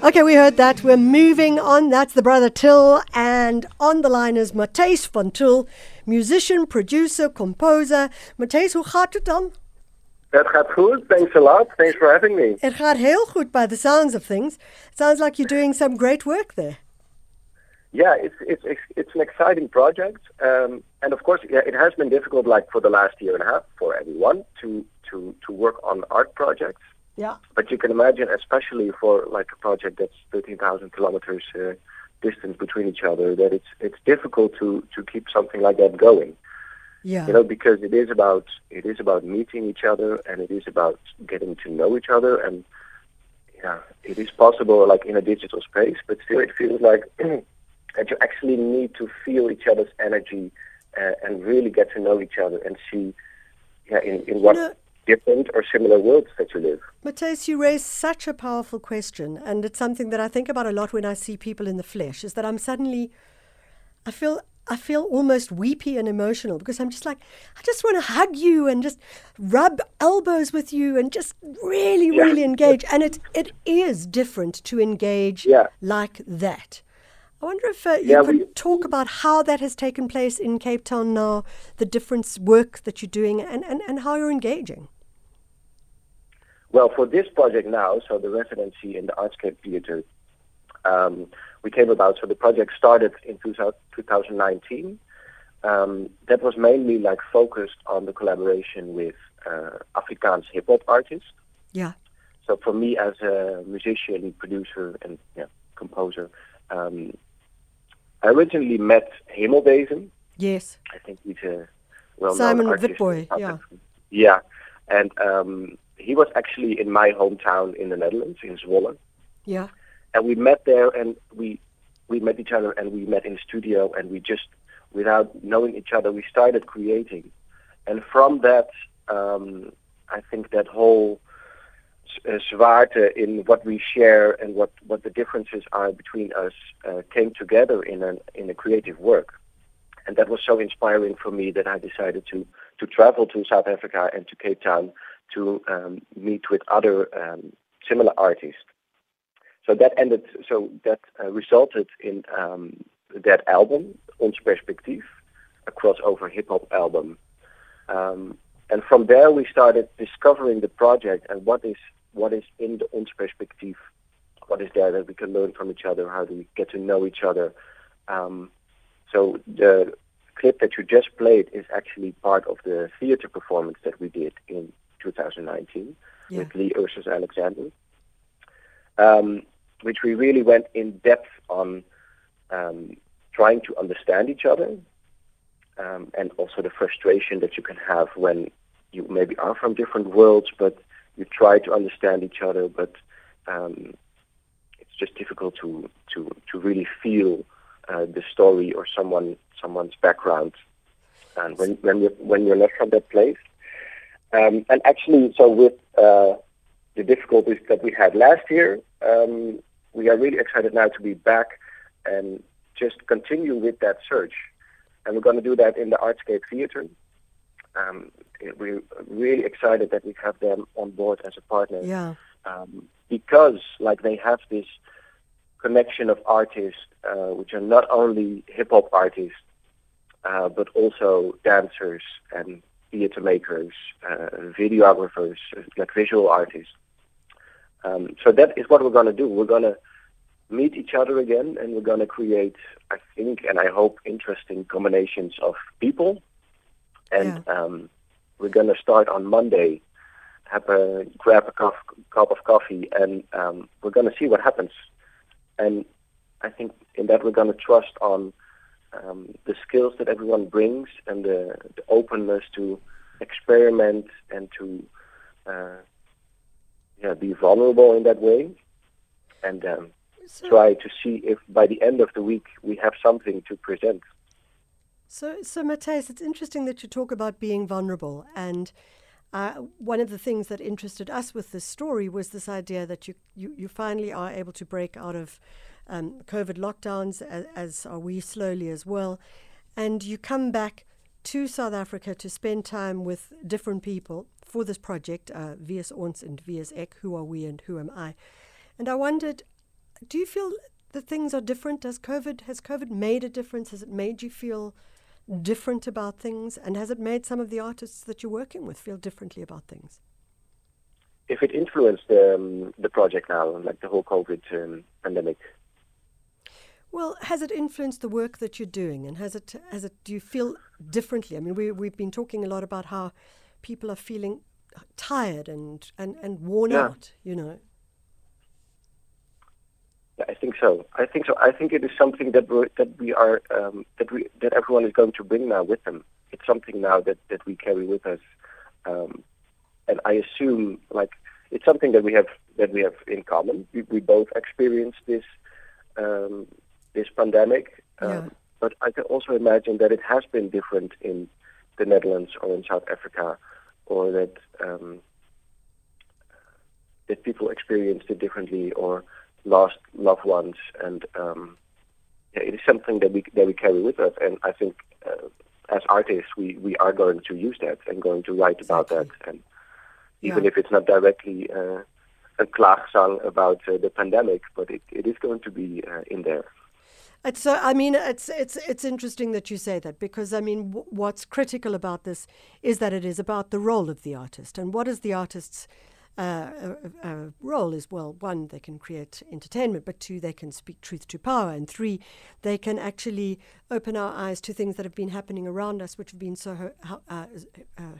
Okay, we heard that. We're moving on. That's the Brother Till. And on the line is Matthijs van Til, musician, producer, composer. Matthijs, hoe gaat het dan? That gaat goed. Thanks a lot. Thanks for having me. It gaat heel goed by the sounds of things. It sounds like you're doing some great work there. Yeah, it's an exciting project. And of course, yeah, it has been difficult, like for the last year and a half, for everyone to work on art projects. Yeah. But you can imagine, especially for like a project that's 13,000 kilometers distance between each other, that it's difficult to keep something like that going. Yeah. You know, because it is about meeting each other, and it is about getting to know each other, and yeah, it is possible like in a digital space, but still it feels like that you actually need to feel each other's energy and really get to know each other and see, yeah, in what different or similar worlds that you live. Matthijs, you raise such a powerful question, and it's something that I think about a lot when I see people in the flesh, is that I feel almost weepy and emotional, because I'm just like, I just want to hug you and just rub elbows with you and just really, really engage. And it is different to engage like that. I wonder if you could talk about how that has taken place in Cape Town now, the different work that you're doing and how you're engaging. Well, for this project now, so the residency in the Artscape Theatre, we came about, so the project started in 2019. That was mainly like focused on the collaboration with Afrikaans hip-hop artists. Yeah. So for me as a musician, producer and composer, I originally met Hemelbezen. Yes. I think he's a well-known Simon Witbooi, yeah. Yeah, and he was actually in my hometown in the Netherlands, in Zwolle. Yeah. And we met there, and we met each other, and we met in the studio, and we just, without knowing each other, we started creating. And from that, I think that whole zwaarte in what we share and what the differences are between us came together in a creative work. And that was so inspiring for me that I decided to travel to South Africa and to Cape Town to meet with other similar artists. So that ended. So that resulted in that album, Ons Perspectief, a crossover hip-hop album. And from there, we started discovering the project and what is in the Ons Perspectief, what is there that we can learn from each other, how do we get to know each other. So the clip that you just played is actually part of the theater performance that we did in 2019 with Lee Ursus Alexander, which we really went in depth on trying to understand each other. And also the frustration that you can have when you maybe are from different worlds, but you try to understand each other, but it's just difficult to really feel the story or someone's background, and when you're not from that place. And actually, so with the difficulties that we had last year, we are really excited now to be back and just continue with that search. And we're going to do that in the Artscape Theatre. We're really excited that we have them on board as a partner. Yeah. Because like they have this connection of artists, which are not only hip-hop artists, but also dancers and theatre makers, videographers, like visual artists. So that is what we're going to do. We're going to meet each other again, and we're going to create, I think, and I hope, interesting combinations of people. And we're going to start on Monday, grab a cup of coffee, and we're going to see what happens. And I think in that we're going to trust on the skills that everyone brings and the openness to experiment and to be vulnerable in that way. And try to see if by the end of the week we have something to present. So Matthijs, it's interesting that you talk about being vulnerable. And one of the things that interested us with this story was this idea that you finally are able to break out of COVID lockdowns, as are we slowly as well. And you come back to South Africa to spend time with different people for this project, Wie is Ons and Wie is Ek, Who Are We and Who Am I? And I wondered, Do you feel that things are different? Has COVID made a difference? Has it made you feel different about things? And has it made some of the artists that you're working with feel differently about things? If it influenced the project now, like the whole COVID pandemic? Well, has it influenced the work that you're doing, and has it? Do you feel differently? I mean, we've been talking a lot about how people are feeling tired and worn out. You know. Yeah, I think so. I think it is something that everyone is going to bring now with them. It's something now that we carry with us, and I assume it's something that we have in common. We both experienced this. This pandemic, but I can also imagine that it has been different in the Netherlands or in South Africa, or that people experienced it differently or lost loved ones, and it is something that we carry with us. And I think as artists, we are going to use that and going to write about that, and even if it's not directly a klaagzang about the pandemic, but it is going to be in there. So I mean, it's interesting that you say that, because I mean, what's critical about this is that it is about the role of the artist, and what is the artist's role is, well, one, they can create entertainment, but two, they can speak truth to power, and three, they can actually open our eyes to things that have been happening around us, which have been so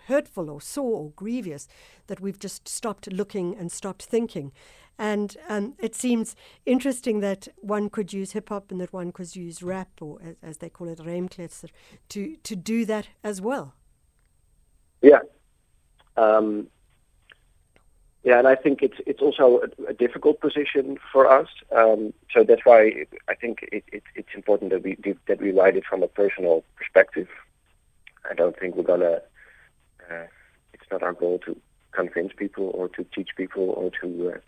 hurtful or sore or grievous that we've just stopped looking and stopped thinking. And it seems interesting that one could use hip-hop and that one could use rap, or as they call it, Reimkletzer, to do that as well. Yeah. Yeah, and I think it's also a difficult position for us. So that's why I think it's important that we write it from a personal perspective. I don't think we're gonna. It's not our goal to convince people or to teach people or to.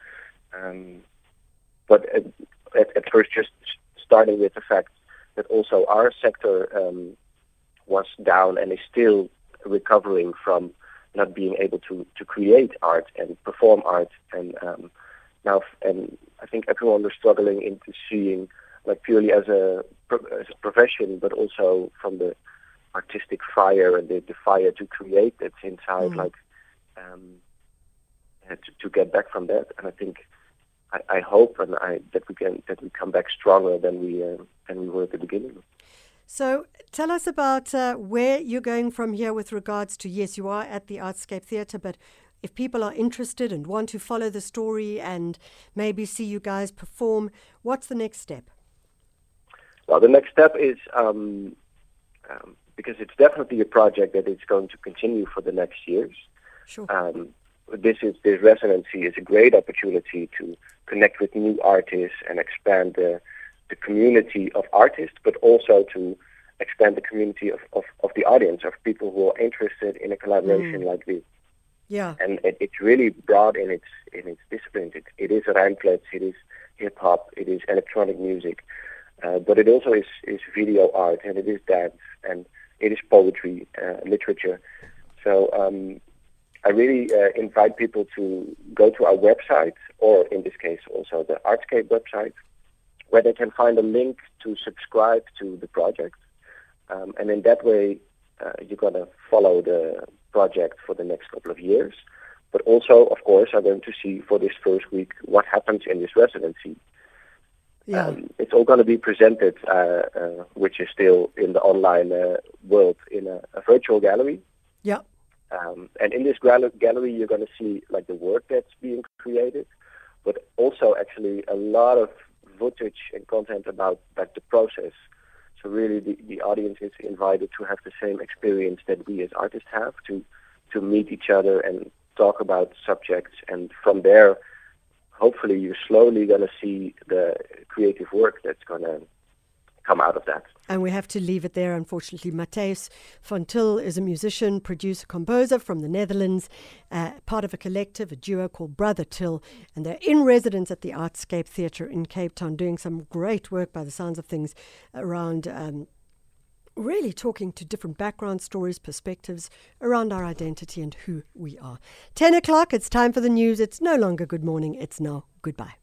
But at first, just starting with the fact that also our sector was down and is still recovering from not being able to create art and perform art, and now I think everyone was struggling into seeing, purely as a profession, but also from the artistic fire and the fire to create that's inside, to get back from that. And I think I hope and that we come back stronger than we were at the beginning. So tell us about where you're going from here with regards to, yes, you are at the Artscape Theatre, but if people are interested and want to follow the story and maybe see you guys perform, what's the next step? Well, the next step is, because it's definitely a project that is going to continue for the next years. Sure. This residency is a great opportunity to connect with new artists and expand the community of artists, but also to expand the community of the audience, of people who are interested in a collaboration like this. Yeah. And it's really broad in its disciplines. It is Rheinplatz, it is hip-hop, it is electronic music, but it also is video art, and it is dance, and it is poetry, literature. So I really invite people to go to our website, or in this case also the Artscape website, where they can find a link to subscribe to the project. And in that way, you're going to follow the project for the next couple of years. But also, of course, I'm going to see for this first week what happens in this residency. Yeah. It's all going to be presented, which is still in the online world, in a virtual gallery. Yeah. And in this gallery, you're going to see the work that's being created, but also actually a lot of footage and content about the process. So really the audience is invited to have the same experience that we as artists have, to meet each other and talk about subjects. And from there, hopefully you're slowly going to see the creative work that's going to come out of that. And we have to leave it there, unfortunately. Matthijs van Til is a musician, producer, composer from the Netherlands, part of a collective, a duo called Brother Till, and they're in residence at the Artscape Theatre in Cape Town, doing some great work by the sounds of things around really talking to different background stories, perspectives around our identity and who we are. 10 o'clock, it's time for the news. It's no longer good morning, it's now goodbye.